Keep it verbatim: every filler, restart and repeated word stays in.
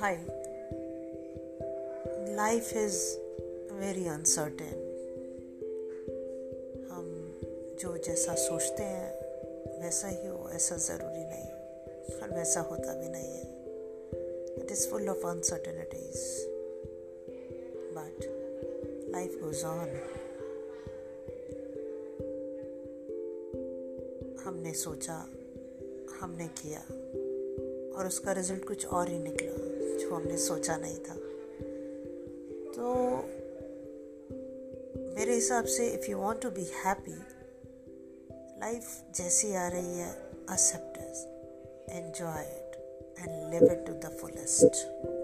Hi, life is very uncertain. हम जो जैसा सोचते हैं वैसा ही हो ऐसा ज़रूरी नहीं, और वैसा होता भी नहीं है. It is full of uncertainties, but life goes on. हमने सोचा, हमने किया और उसका रिजल्ट कुछ और ही निकला जो हमने सोचा नहीं था. तो मेरे हिसाब से if you want to be happy, life जैसी आ रही है accept it, enjoy it and live it to the fullest.